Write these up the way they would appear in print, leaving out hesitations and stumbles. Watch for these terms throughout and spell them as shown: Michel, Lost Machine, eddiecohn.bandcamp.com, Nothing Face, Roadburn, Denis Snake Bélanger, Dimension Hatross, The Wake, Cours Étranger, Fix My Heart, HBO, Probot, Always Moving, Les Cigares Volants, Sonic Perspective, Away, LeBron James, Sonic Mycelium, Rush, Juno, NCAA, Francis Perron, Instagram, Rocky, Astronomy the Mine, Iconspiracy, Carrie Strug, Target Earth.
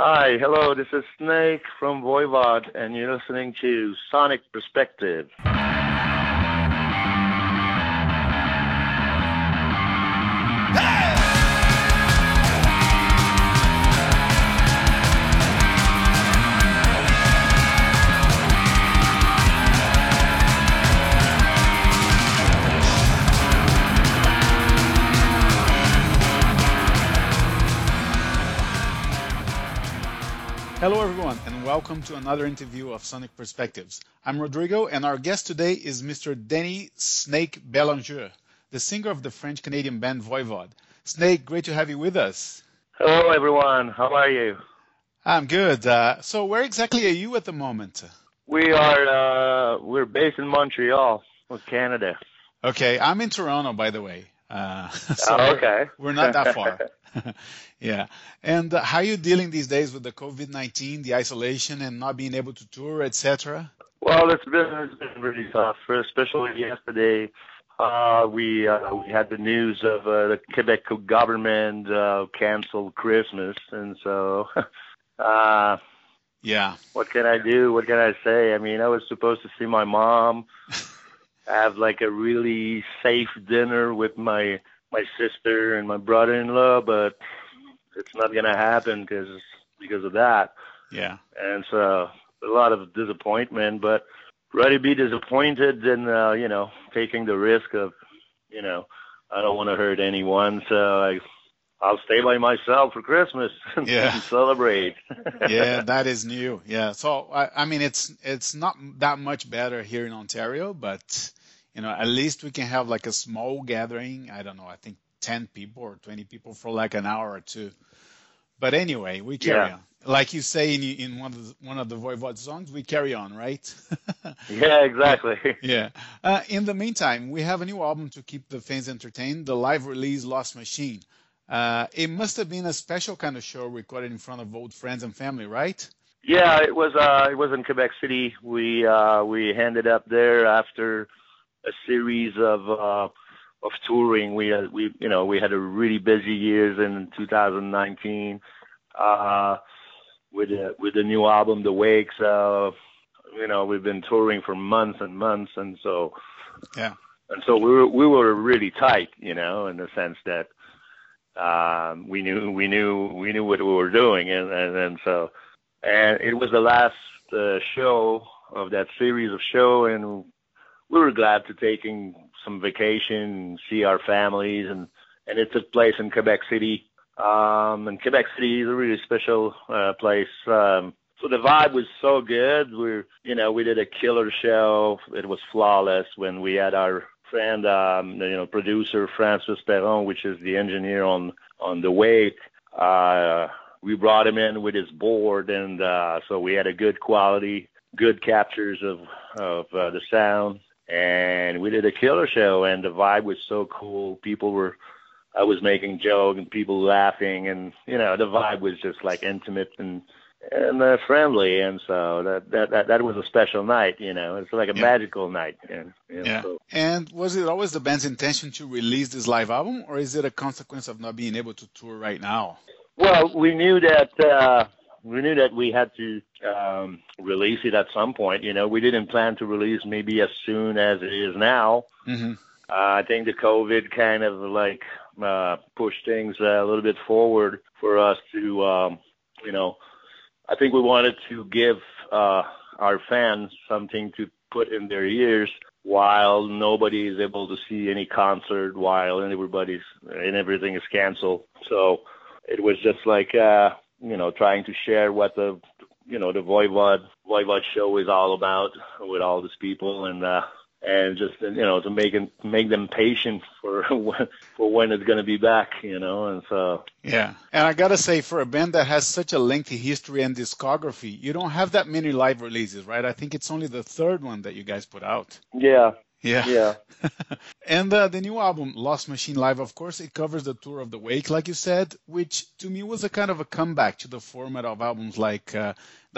Hi, hello, this is Snake from Voivod, and you're listening to Sonic Perspective. Hello everyone and welcome to another interview of Sonic Perspectives. I'm Rodrigo and our guest today is Mr. Denis Snake Bélanger, the singer of the French-Canadian band Voivod. Snake, great to have you with us. Hello everyone, how are you? I'm good. So where exactly are you at the moment? We are we're based in Montreal, Canada. Okay, I'm in Toronto by the way. So okay. We're not that far. Yeah. And how are you dealing these days with the COVID-19, the isolation, and not being able to tour, etc.? Well, it's been really tough, especially yesterday. We had the news of the Quebec government canceled Christmas, and so yeah. What can I do? What can I say? I mean, I was supposed to see my mom, have like a really safe dinner with my sister and my brother-in-law, but it's not going to happen because of that. Yeah. And so a lot of disappointment, but rather be disappointed than, taking the risk of, I don't want to hurt anyone. So I'll stay by myself for Christmas and celebrate. Yeah, that is new. Yeah. So, I mean, it's not that much better here in Ontario, but... at least we can have like a small gathering. I don't know, I think 10 people or 20 people for like an hour or two. But anyway, we carry on. Like you say in one of the Voivod songs, we carry on, right? Yeah, exactly. Yeah. In the meantime, we have a new album to keep the fans entertained, the live release Lost Machine. It must have been a special kind of show recorded in front of old friends and family, right? Yeah, it was in Quebec City. We ended up there after... a series of touring. We had a really busy years in 2019 with the new album The Wake. So we've been touring for months and months, and so yeah, and so we were really tight, in the sense that we knew what we were doing, and it was the last show of that series of show, and we were glad to taking some vacation, see our families, and it took place in Quebec City. And Quebec City is a really special place. So the vibe was so good. We did a killer show. It was flawless. When we had our friend, producer Francis Perron, which is the engineer on The Wake. We brought him in with his board, and so we had a good quality, good captures of the sound. And we did a killer show, and the vibe was so cool. I was making jokes and people laughing, and the vibe was just like intimate and friendly, and so that was a special night. It's like a magical night. So. And was it always the band's intention to release this live album, or is it a consequence of not being able to tour right now? Well, we knew that. We knew that we had to release it at some point. We didn't plan to release maybe as soon as it is now. Mm-hmm. I think the COVID kind of like pushed things a little bit forward for us to, I think we wanted to give our fans something to put in their ears while nobody is able to see any concert, while everything is canceled. So it was just like... trying to share what the Voivod show is all about with all these people, and just to make them patient for when it's going to be back, and so yeah. And I gotta say, for a band that has such a lengthy history and discography, you don't have that many live releases, right? I think it's only the third one that you guys put out. Yeah. Yeah. Yeah. And the new album, Lost Machine Live, of course, it covers the tour of The Wake, like you said, which to me was a kind of a comeback to the format of albums like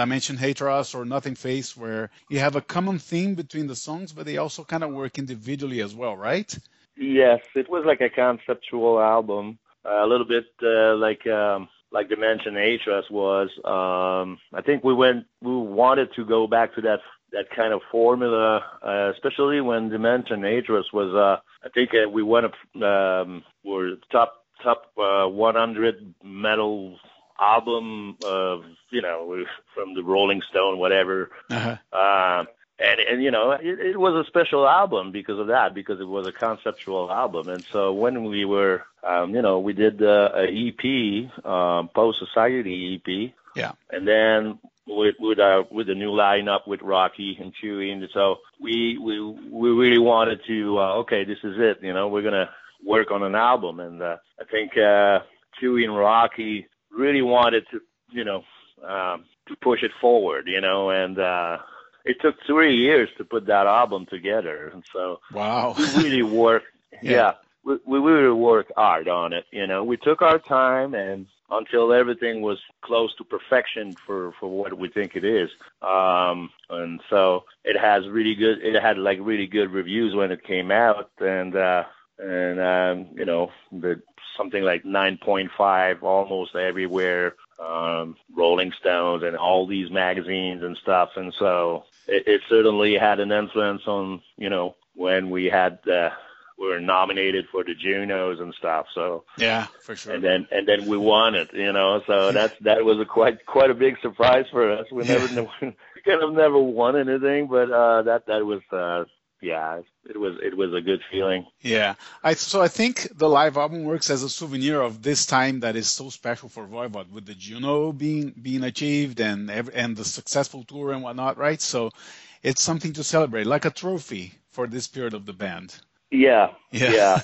Dimension Hatross or Nothing Face, where you have a common theme between the songs, but they also kind of work individually as well, right? Yes, it was like a conceptual album, a little bit like like Dimension Hatross was, I think we wanted to go back to that kind of formula, especially when Dimension Hatross was, I think we won were top 100 metal album of, from the Rolling Stone, whatever. Uh-huh. And it was a special album because of that, because it was a conceptual album. And so when we were, we did an EP, Post Society EP. Yeah. And then with the new lineup with Rocky and Chewy, and so we really wanted to, okay, this is it. We're gonna work on an album, and I think Chewy and Rocky really wanted to, to push it forward, and. It took 3 years to put that album together, and so wow, we really worked. Yeah, we really worked hard on it. We took our time, and until everything was close to perfection for what we think it is. And so it had like really good reviews when it came out, and something like 9.5 almost everywhere. Rolling Stones and all these magazines and stuff, and so it certainly had an influence on when we were nominated for the Junos and stuff. So yeah, for sure. And then we won it, So that was a quite a big surprise for us. We never won anything, but that was. Yeah, it was a good feeling. Yeah, so I think the live album works as a souvenir of this time that is so special for Voivod, with the Juno being achieved and the successful tour and whatnot, right? So it's something to celebrate, like a trophy for this period of the band. Yeah. Yeah,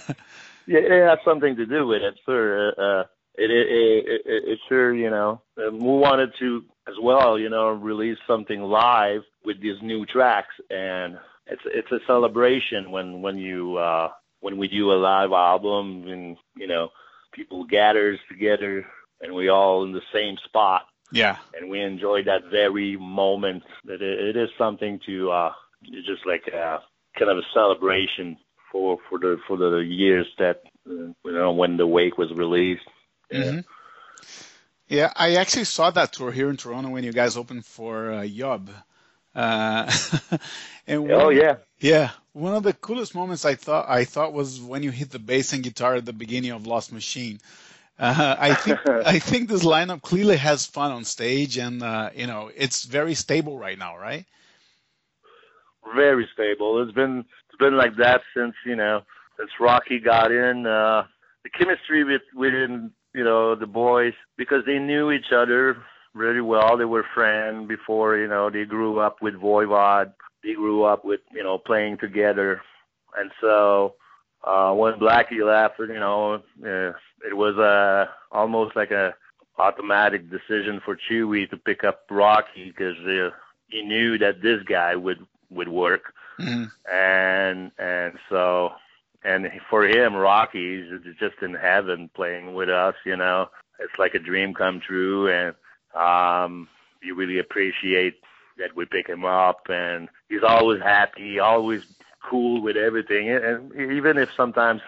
it has something to do with it, sure. It sure, we wanted to as well, release something live with these new tracks, and. It's a celebration when we do a live album and people gathers together and we all in the same spot. Yeah. And we enjoy that very moment. That it is something to just like a, kind of a celebration for the years that when The Wake was released. Mm-hmm. Yeah, I actually saw that tour here in Toronto when you guys opened for Yob. One of the coolest moments I thought was when you hit the bass and guitar at the beginning of Lost Machine. I think this lineup clearly has fun on stage, and it's very stable right now, right? Very stable. It's been like that since Rocky got in. The chemistry within the boys, because they knew each other really well. They were friends before, they grew up with Voivod. They grew up with, playing together. And so when Blackie left, it was almost like a automatic decision for Chewy to pick up Rocky, because he knew that this guy would work. Mm-hmm. And for him, Rocky is just in heaven playing with us, It's like a dream come true, and you really appreciate that we pick him up, and he's always happy, always cool with everything. And even if sometimes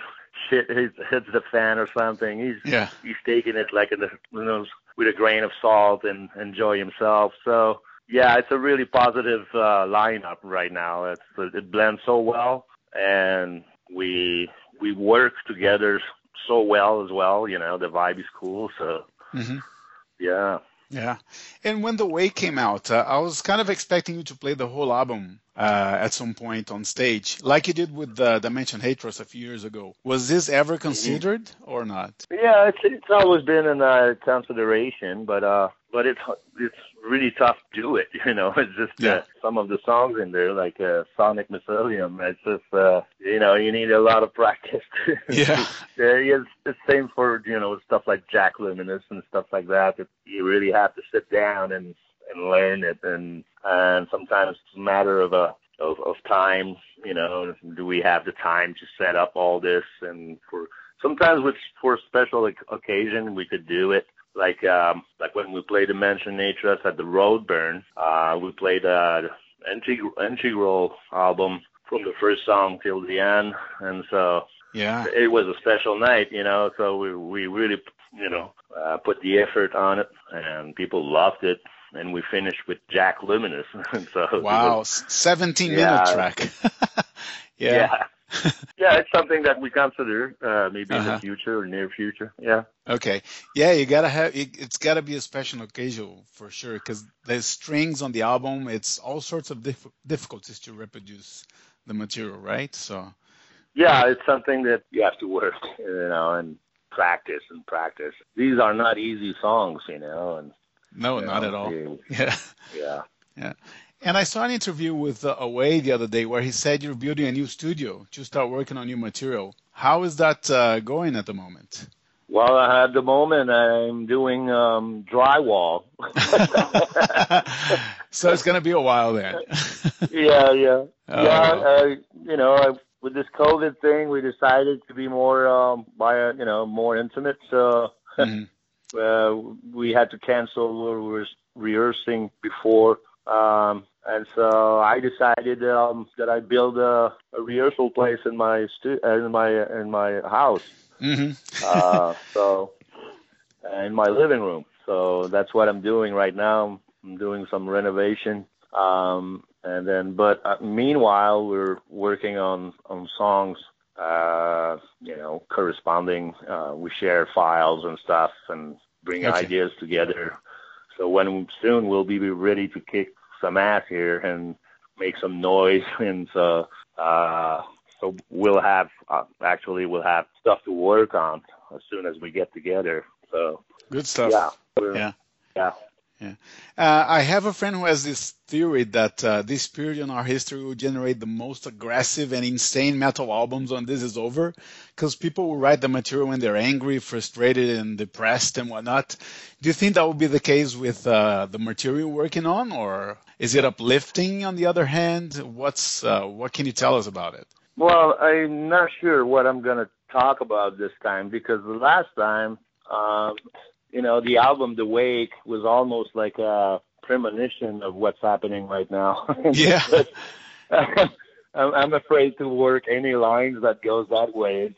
shit hits the fan or something, he's taking it like with a grain of salt and enjoy himself. So yeah, it's a really positive lineup right now. It blends so well, and we work together so well as well. The vibe is cool. So mm-hmm. Yeah. Yeah, and when The Wake came out, I was kind of expecting you to play the whole album at some point on stage, like you did with Dimension Hatross a few years ago. Was this ever considered or not? Yeah, it's always been in consideration, but it's really tough to do it. It's just some of the songs in there, like Sonic Mycelium. It's just you need a lot of practice. Yeah, it's the same for stuff like Jack Luminous and stuff like that. You really have to sit down and learn it, and sometimes it's a matter of time. Do we have the time to set up all this? And sometimes for special occasion we could do it, like when we played Dimension Hatross at the Roadburn. We played an integral album from the first song till the end, and so it was a special night. So we really you know, put the effort on it, and people loved it. And we finished with Jack Luminous. So wow, 17-minute track. Yeah, it's something that we consider maybe in the future or near future. Yeah. Okay. Yeah, you gotta have. It's gotta be a special occasion for sure, because the strings on the album, it's all sorts of difficulties to reproduce the material, right? So. Yeah, it's something that you have to work, you know, and practice and practice. These are not easy songs, you know, and. No, not at all. Yeah. And I saw an interview with Away the other day where he said you're building a new studio to start working on new material. How is that going at the moment? Well, at the moment, I'm doing drywall. So it's going to be a while then. You know, with this COVID thing, we decided to be more, more intimate. So. We had to cancel. We were rehearsing before, and so I decided that I build a rehearsal place in my in my house, so in my living room. So that's what I'm doing right now. I'm doing some renovation, and then meanwhile we're working on songs. Corresponding, we share files and stuff and bring ideas together. So soon we'll be ready to kick some ass here and make some noise. And so, we'll have stuff to work on as soon as we get together. So good stuff. Yeah. I have a friend who has this theory that this period in our history will generate the most aggressive and insane metal albums when this is over, because people will write the material when they're angry, frustrated, and depressed and whatnot. Do you think that will be the case with the material working on, or is it uplifting on the other hand? What can you tell us about it? Well, I'm not sure what I'm going to talk about this time, because the last time... the album The Wake was almost like a premonition of what's happening right now. Yeah. I'm afraid to work any lines that goes that way. It's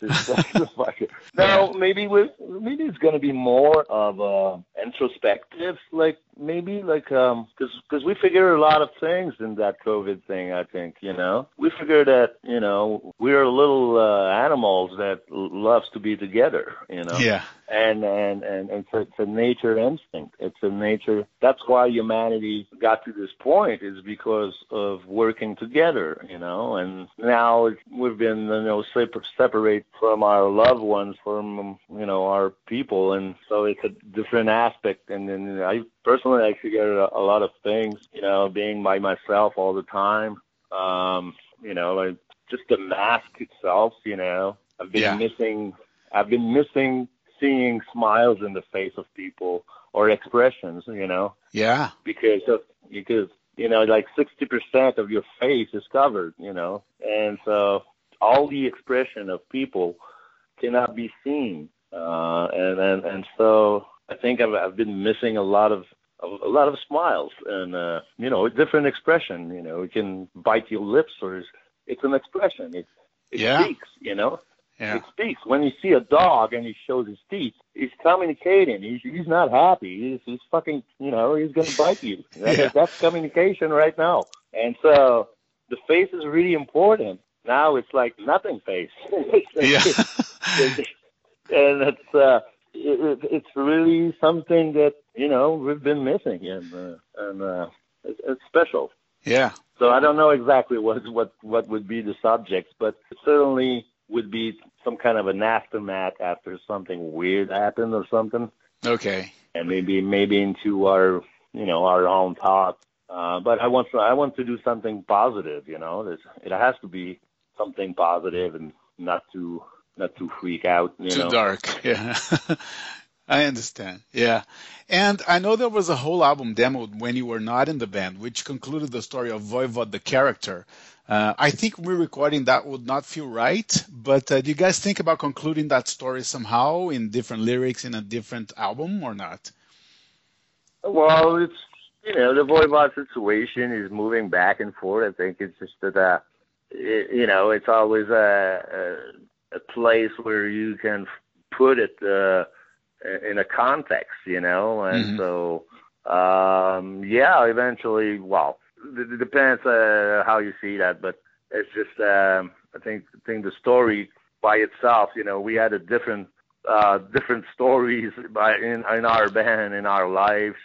just like, now, maybe it's going to be more of introspective, because we figure a lot of things in that COVID thing, I think, you know. We figure that, you know, we're little animals that loves to be together, you know. Yeah. And so it's a nature instinct. It's a nature. That's why humanity got to this point, is because of working together, you know. And now we've been, separate from our loved ones, from, our people. And so it's a different aspect. And then I personally actually get a lot of things, being by myself all the time. Like just the mask itself, I've been missing. I've been missing seeing smiles in the face of people or expressions, Yeah. Because like 60% of your face is covered, and so all the expression of people cannot be seen, and so I think I've been missing a lot of smiles and a different expression. It can bite your lips, or it's an expression. It speaks, Yeah. It speaks. When you see a dog and he shows his teeth, he's communicating. He's not happy. He's fucking, he's going to bite you. That's communication right now. And so the face is really important. Now it's like nothing face. And it's really something that, we've been missing. And it's special. Yeah. So I don't know exactly what would be the subject, but certainly... would be some kind of an aftermath after something weird happened or something. Okay. And maybe into our, our own thoughts. But I want to do something positive, It has to be something positive and not to freak out, Too dark, yeah. I understand, yeah. And I know there was a whole album demoed when you were not in the band, which concluded the story of Voivod, the character. I think re-recording that would not feel right, but do you guys think about concluding that story somehow in different lyrics in a different album or not? Well, it's, the Voivod situation is moving back and forth. I think it's just that, it's always a place where you can put it, in a context, you know? And so, yeah, eventually, well, it depends how you see that, but it's just, I think the story by itself, you know, we had a different stories in our band, in our lives,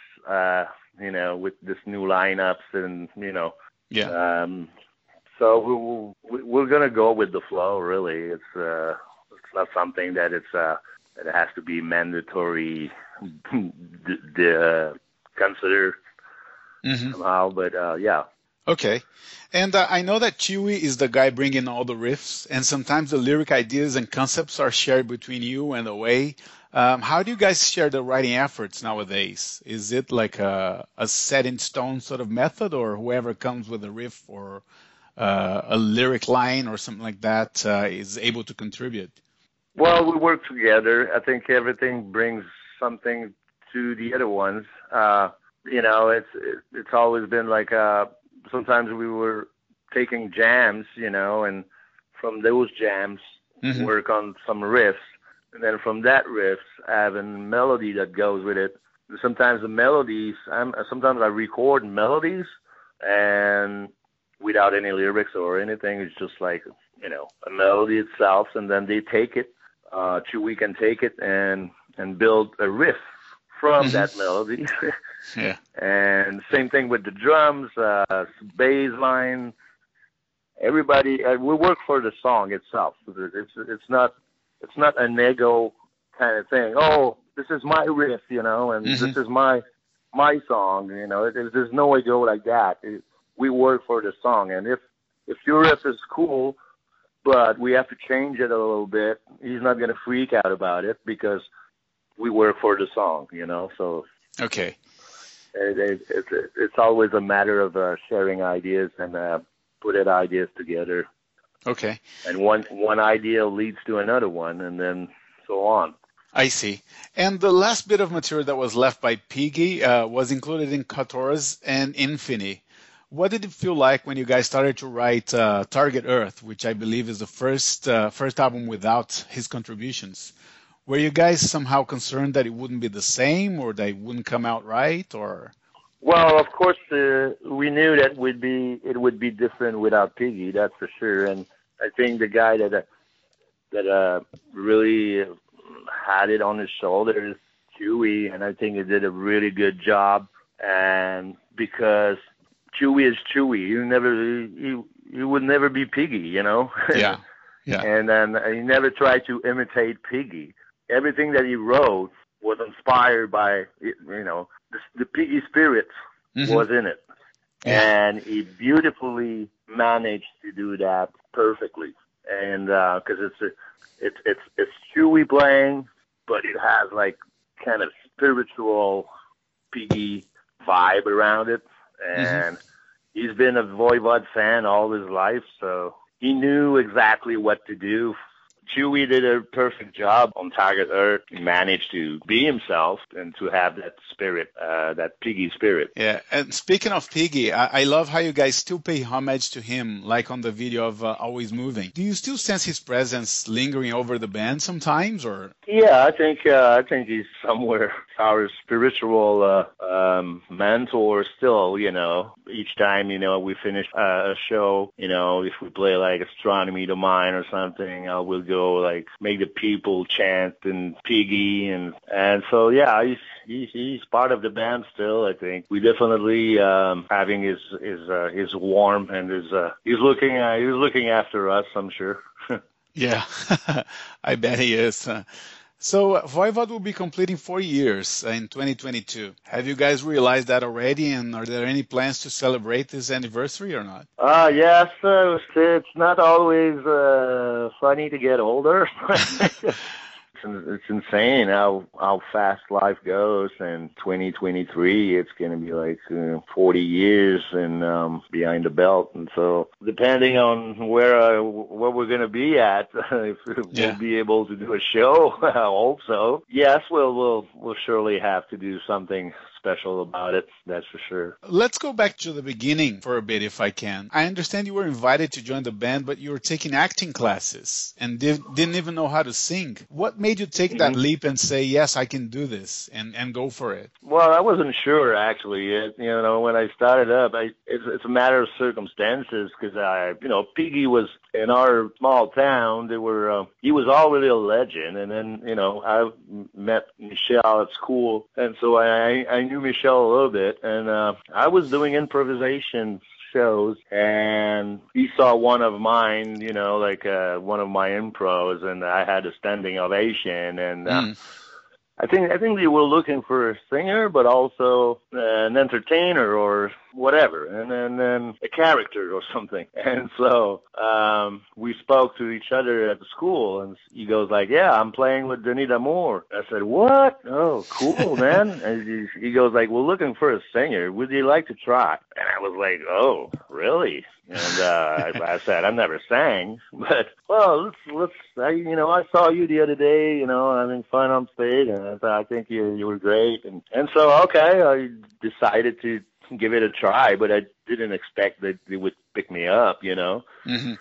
you know, with this new lineups and, you know, so we're going to go with the flow, really. It's not something that it has to be mandatory considered somehow, but yeah. Okay. And I know that Chewy is the guy bringing all the riffs, and sometimes the lyric ideas and concepts are shared between you and Away. How do you guys share the writing efforts nowadays? Is it like a set-in-stone sort of method, or whoever comes with a riff or a lyric line or something like that is able to contribute? Well, we work together. I think everything brings something to the other ones. You know, it's always been like sometimes we were taking jams, you know, and from those jams work on some riffs. And then from that riff, I have a melody that goes with it. Sometimes the melodies, sometimes I record melodies and without any lyrics or anything. It's just like, you know, a melody itself. And then they take it, Chewy can take it and build a riff from that melody. Yeah. And same thing with the drums, bass line. Everybody, we work for the song itself. It's not an ego kind of thing. Oh, this is my riff, you know, and this is my song, you know. There's no ego like that. We work for the song, and if your riff is cool, but we have to change it a little bit, he's not going to freak out about it because we work for the song, you know. So okay, it's always a matter of sharing ideas and putting ideas together. Okay. And one idea leads to another one, and then so on. I see. And the last bit of material that was left by Piggy was included in Katorz and Infini. What did it feel like when you guys started to write Target Earth, which I believe is the first album without his contributions? Were you guys somehow concerned that it wouldn't be the same, or that it wouldn't come out right, or...? Well, of course, we knew that it would be different without Piggy, that's for sure. And I think the guy that really had it on his shoulders, Chewy, and I think he did a really good job. And because Chewy is Chewy, he would never be Piggy, you know. Yeah, yeah. And then he never tried to imitate Piggy. Everything that he wrote was inspired by, you know, the Piggy spirit was in it. Yeah. And he beautifully managed to do that perfectly. And because it's Chewy playing, but it has like kind of spiritual Piggy vibe around it. And he's been a Voivod fan all his life, so he knew exactly what to do. Chewy did a perfect job on Target Earth. He managed to be himself and to have that spirit, that Piggy spirit. Yeah, and speaking of Piggy, I love how you guys still pay homage to him, like on the video of Always Moving. Do you still sense his presence lingering over the band sometimes, or? Yeah, I think he's somewhere our spiritual mentor still, you know. Each time, you know, we finish a show, you know, if we play like Astronomy the Mine or something, we'll go like make the people chant and Piggy and so yeah, he's part of the band still. I think we definitely having his warm and he's looking after us, I'm sure. Yeah, I bet he is. So Voivod will be completing 4 years in 2022. Have you guys realized that already? And are there any plans to celebrate this anniversary or not? Yes, it's not always funny to get older. It's insane how fast life goes. And 2023, it's going to be like 40 years and behind the belt. And so depending on where we're going to be at, if we'll be able to do a show, I hope so. Yes, we'll surely have to do something special about it, that's for sure. Let's go back to the beginning for a bit, if I can. I understand you were invited to join the band, but you were taking acting classes and didn't even know how to sing. What made you take that leap and say, yes, I can do this, and go for it? Well, I wasn't sure, actually. When I started up, it's a matter of circumstances, because Piggy was in our small town. He was already a legend, and then I met Michel at school, and so I knew Michel a little bit, and I was doing improvisation shows, and he saw one of mine, one of my impros, and I had a standing ovation, and I think they were looking for a singer, but also an entertainer or whatever, and then a character or something. And so we spoke to each other at the school, and he goes like, yeah, I'm playing with Danita Moore. I said, what? Oh, cool, man. And he goes like, we're looking for a singer. Would you like to try? And I was like, oh, really? And I said, I've never sang, but, well, I saw you the other day, having fun on stage, and I thought, I think you were great. And so, okay, I decided to give it a try, but I didn't expect that they would pick me up, Mm-hmm.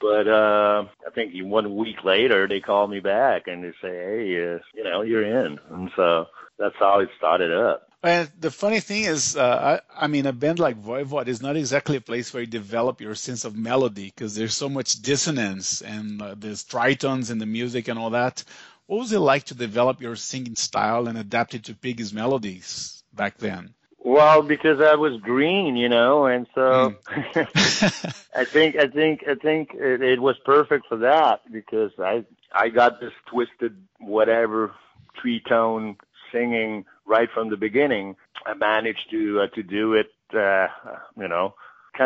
But I think 1 week later, they called me back, and they say, hey, you're in. And so that's how it started up. And the funny thing is, a band like Voivod is not exactly a place where you develop your sense of melody, because there's so much dissonance and there's tritones in the music and all that. What was it like to develop your singing style and adapt it to Piggy's melodies back then? Well, because I was green, and so I think it was perfect for that, because I got this twisted whatever three-tone singing right from the beginning. I managed to do it, kind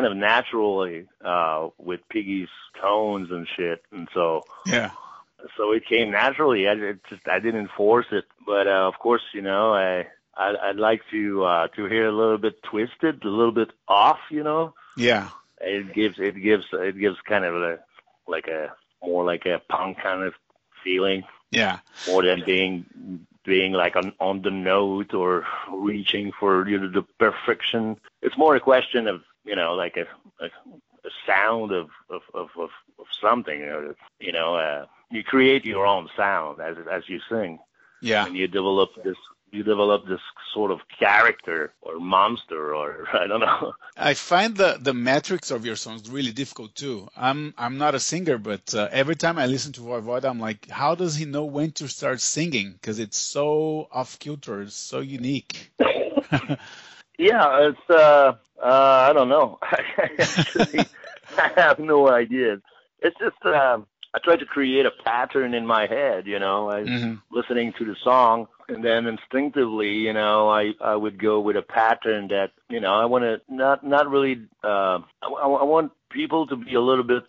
of naturally with Piggy's tones and shit, and so yeah. So it came naturally. I didn't force it, but of course, I'd like to hear a little bit twisted, a little bit off, Yeah. It gives kind of a more like a punk kind of feeling. Yeah. More than being like on the note or reaching for the perfection. It's more a question of a sound of something. You create your own sound as you sing. Yeah. And you develop this. You develop this sort of character or monster, or I don't know. I find the metrics of your songs really difficult too. I'm not a singer, but every time I listen to Voivod, I'm like, how does he know when to start singing? Because it's so off kilter, it's so unique. Yeah, it's I don't know. I have no idea. It's just I try to create a pattern in my head, listening to the song. And then instinctively, I would go with a pattern that, I want to not really, I want people to be a little bit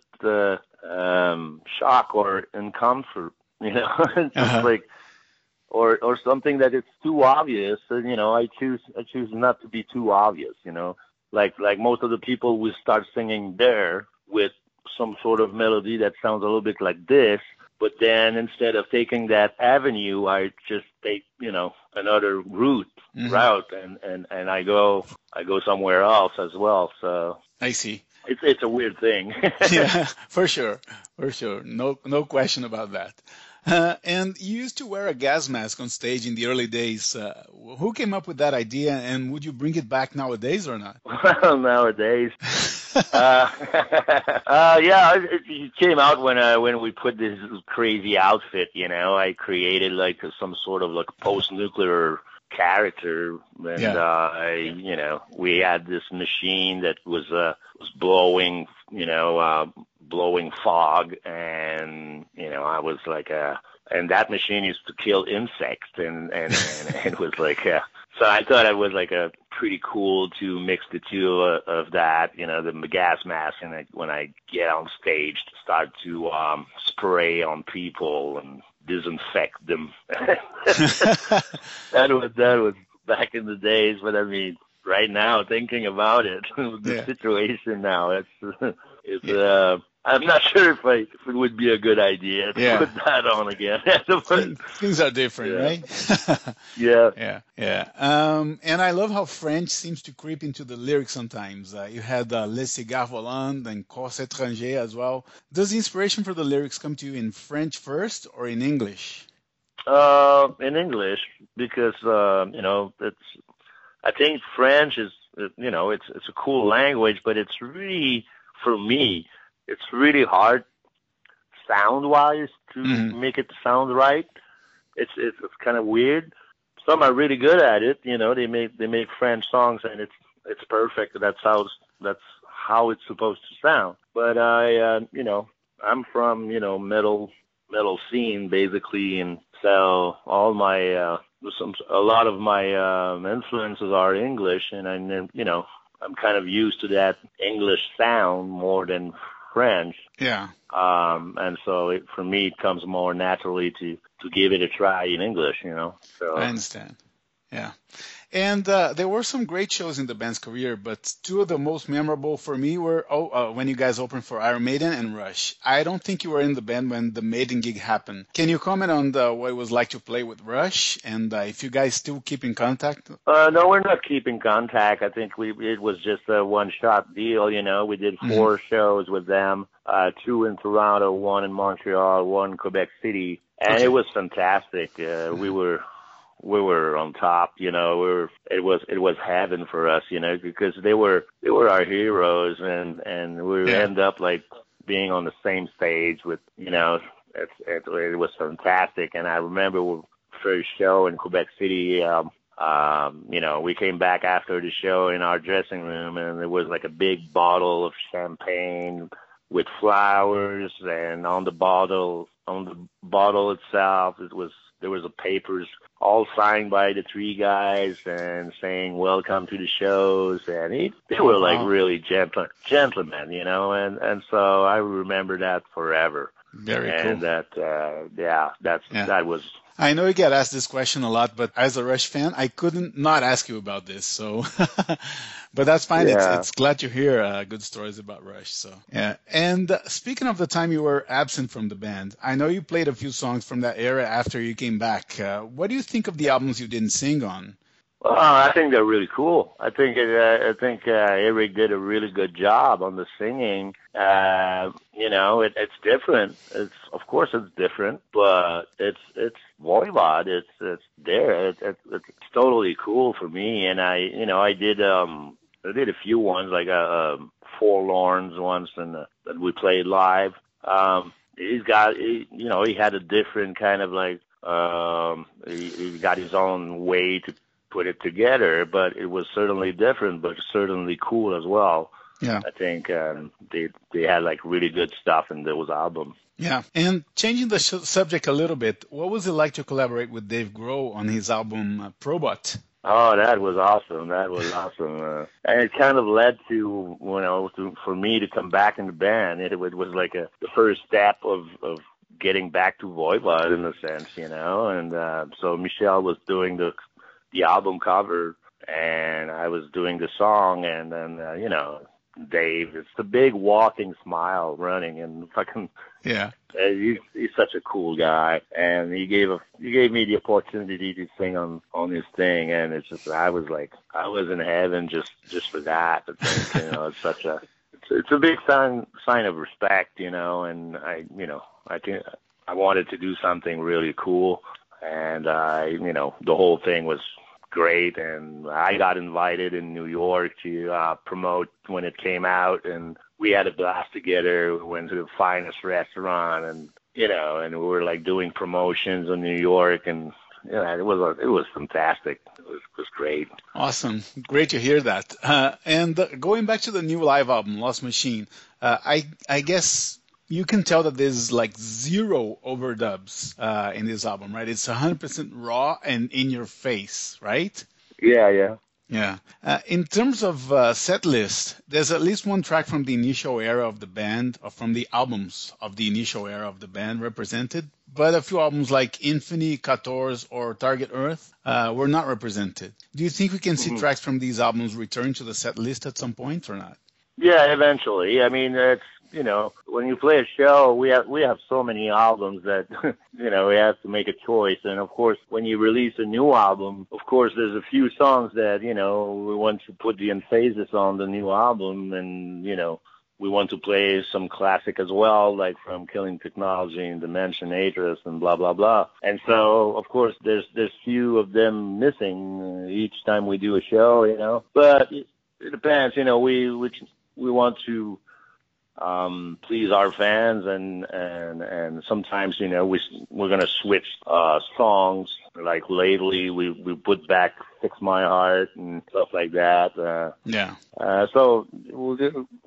shocked or in comfort, just like, or something that it's too obvious. And, I choose not to be too obvious, like most of the people will start singing there with some sort of melody that sounds a little bit like this. But then instead of taking that avenue, I just take, another route, and I go somewhere else as well. So I see. It's a weird thing. Yeah, for sure. No question about that. And you used to wear a gas mask on stage in the early days. Who came up with that idea, and would you bring it back nowadays or not? Well, nowadays. Yeah, it came out when we put this crazy outfit, I created like some sort of like post-nuclear character, and we had this machine that was blowing, blowing fog, and I was like and that machine used to kill insects, and it was like so I thought it was like a pretty cool to mix the two of that, the gas mask, and when I get on stage, start to spray on people and disinfect them. That was back in the days, but I mean, right now, thinking about it, the situation now, it's I'm not sure if it would be a good idea to put that on again. Things are different, right? Yeah. And I love how French seems to creep into the lyrics sometimes. You had Les Cigares Volants and Cours Étranger as well. Does the inspiration for the lyrics come to you in French first or in English? In English, because, I think French is, it's a cool language, but it's really, for me, it's really hard sound-wise to make it sound right. It's kind of weird. Some are really good at it. They make French songs and it's perfect. That's how it's supposed to sound. But I'm from metal scene basically, and so all my a lot of my influences are English, and I'm kind of used to that English sound more than French. Yeah. And so for me, it comes more naturally to give it a try in English, So I understand. Yeah. And there were some great shows in the band's career, but two of the most memorable for me were when you guys opened for Iron Maiden and Rush. I don't think you were in the band when the Maiden gig happened. Can you comment on what it was like to play with Rush and if you guys still keep in contact? No, we're not keeping contact. I think it was just a one-shot deal, We did 4 shows with them, 2 in Toronto, 1 in Montreal, 1 in Quebec City. And It was fantastic. We were on top, it was heaven for us, because they were our heroes, and we end up like being on the same stage with, it was fantastic. And I remember our first show in Quebec City, we came back after the show in our dressing room, and there was like a big bottle of champagne with flowers, and on the bottle itself, there was a papers all signed by the 3 guys and saying, welcome to the shows. And they were like really gentlemen, And so I remember that forever. Very cool. And that was... I know you get asked this question a lot, but as a Rush fan, I couldn't not ask you about this. So, but that's fine. Yeah. It's glad to hear good stories about Rush. So, yeah. And speaking of the time you were absent from the band, I know you played a few songs from that era after you came back. What do you think of the albums you didn't sing on? Well, I think they're really cool. I think Eric did a really good job on the singing. It's different. Of course it's different, but it's Voivod. It's there. It's totally cool for me. And I did a few ones like Forlorns once, and that we played live. He had a different kind of like he got his own way to put it together, but it was certainly different, but certainly cool as well. Yeah, I think they had like really good stuff in those albums. Yeah, and changing the subject a little bit, what was it like to collaborate with Dave Grohl on his album Probot? Oh, that was awesome. And it kind of led to, for me to come back in the band. It was like the first step of getting back to Voivod in a sense, And so Michel was doing the album cover, and I was doing the song, and then Dave, it's the big walking smile running, and fucking he's such a cool guy, and he gave me the opportunity to sing on his thing, and it's just I was in heaven just for that. I think, it's such a it's a big sign of respect, and I think I wanted to do something really cool. And, the whole thing was great. And I got invited in New York to promote when it came out. And we had a blast together. We went to the finest restaurant and, and we were like doing promotions in New York. And, it was fantastic. It was great. Awesome. Great to hear that. And going back to the new live album, Lost Machine, I guess... you can tell that there's like 0 overdubs in this album, right? It's 100% raw and in your face, right? Yeah. In terms of set list, there's at least one track from the initial era of the band, or from the albums of the initial era of the band represented, but a few albums like Infini, Katorz, or Target Earth were not represented. Do you think we can see tracks from these albums return to the set list at some point or not? Yeah, eventually. I mean, you know, when you play a show, we have so many albums that, you know, we have to make a choice. And of course, when you release a new album, of course, there's a few songs that, you know, we want to put the emphasis on the new album. And, you know, we want to play some classic as well, like from Killing Technology and Dimension Hatross and blah, blah, blah. And so, of course, there's few of them missing each time we do a show, you know. But it depends, you know, we want to please our fans, and sometimes, you know, we're gonna switch songs. Like lately, we put back "Fix My Heart" and stuff like that. So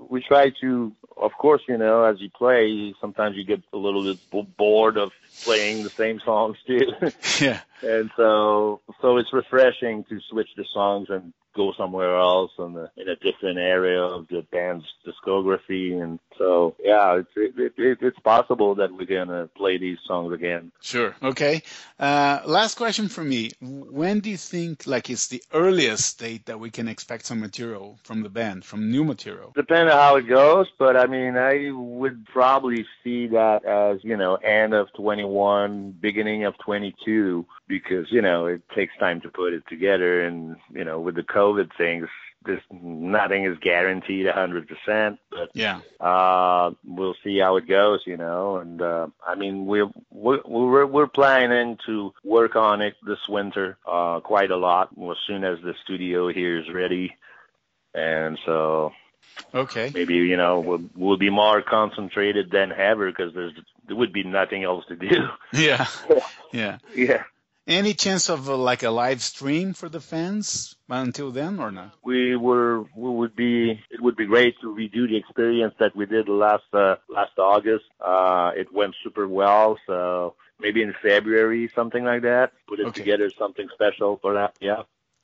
we try to, of course, you know, as you play, sometimes you get a little bit bored of playing the same songs too. Yeah. And so it's refreshing to switch the songs and go somewhere else in a different area of the band's discography. And so, yeah, it's possible that we're going to play these songs again. Sure. Okay. Last question from me. When do you think, like, is the earliest date that we can expect some material from the band, from new material? Depends on how it goes, but I mean, I would probably see that as, you know, end of 21, beginning of 22, because, you know, it takes time to put it together. And, you know, with the COVID things, nothing is guaranteed 100%, but we'll see how it goes, you know. And I mean, we're planning to work on it this winter quite a lot, as soon as the studio here is ready. And so, okay, maybe, you know, we'll be more concentrated than ever, because there would be nothing else to do. Yeah. Yeah. Yeah. Any chance of like a live stream for the fans until then, or not? It would be great to redo the experience that we did last August. It went super well, so maybe in February, something like that. Put together something special for that. Yeah.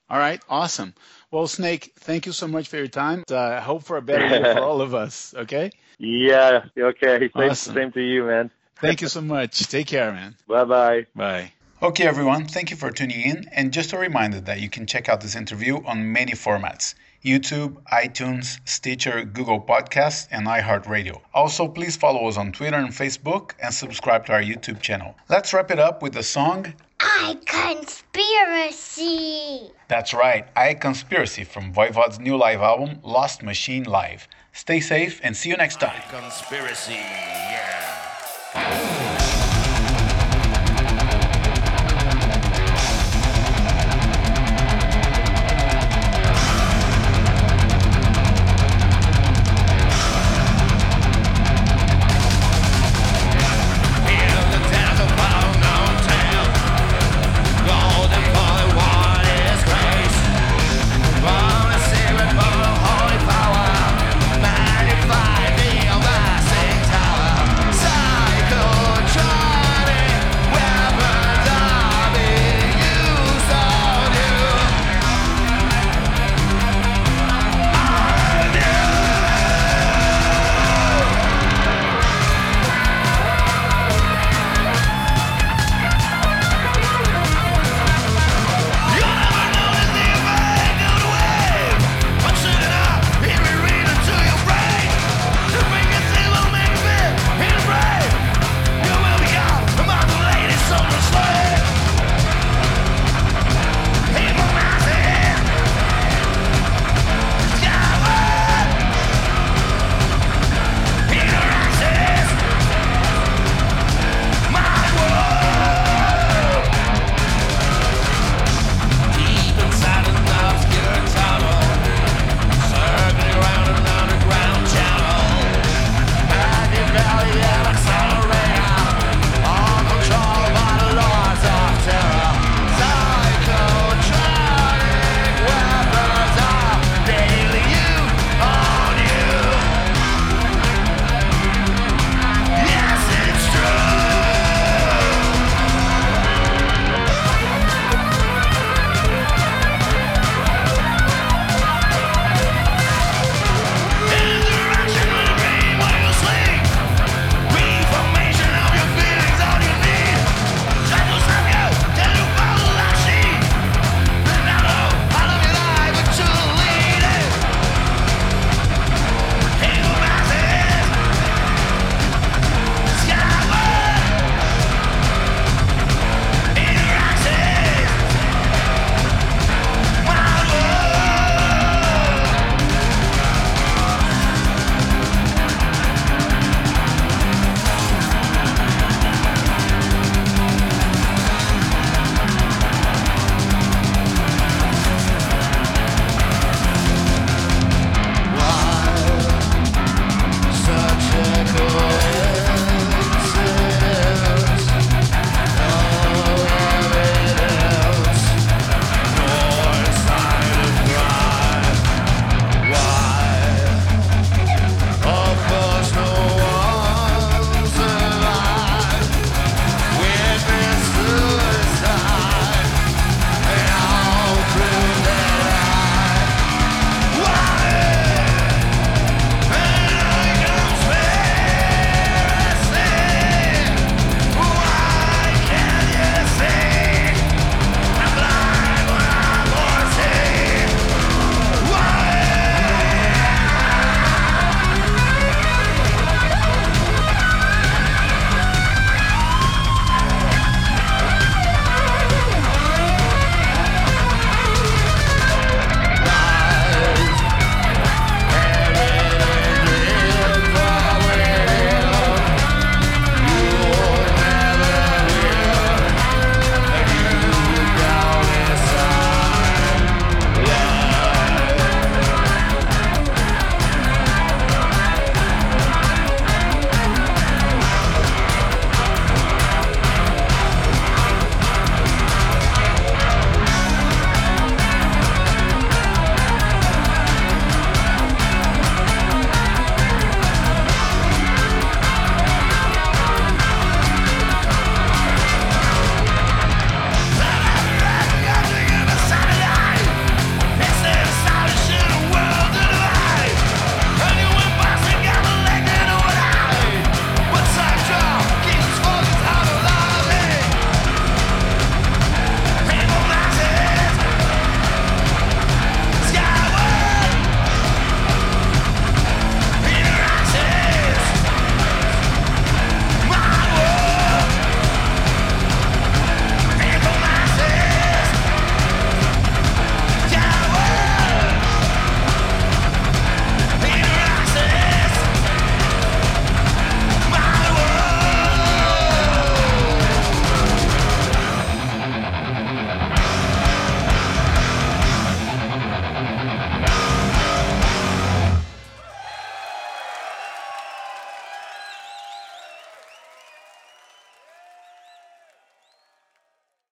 All right, awesome. Well, Snake, thank you so much for your time. I hope for a better year for all of us. Okay. Yeah. Okay. Awesome. Same to you, man. Thank you so much. Take care, man. Bye-bye. Bye. Okay, everyone, thank you for tuning in, and just a reminder that you can check out this interview on many formats: YouTube, iTunes, Stitcher, Google Podcasts, and iHeartRadio. Also, please follow us on Twitter and Facebook, and subscribe to our YouTube channel. Let's wrap it up with the song "Iconspiracy." That's right, "Iconspiracy" from Voivod's new live album, Lost Machine Live. Stay safe, and see you next time. Iconspiracy.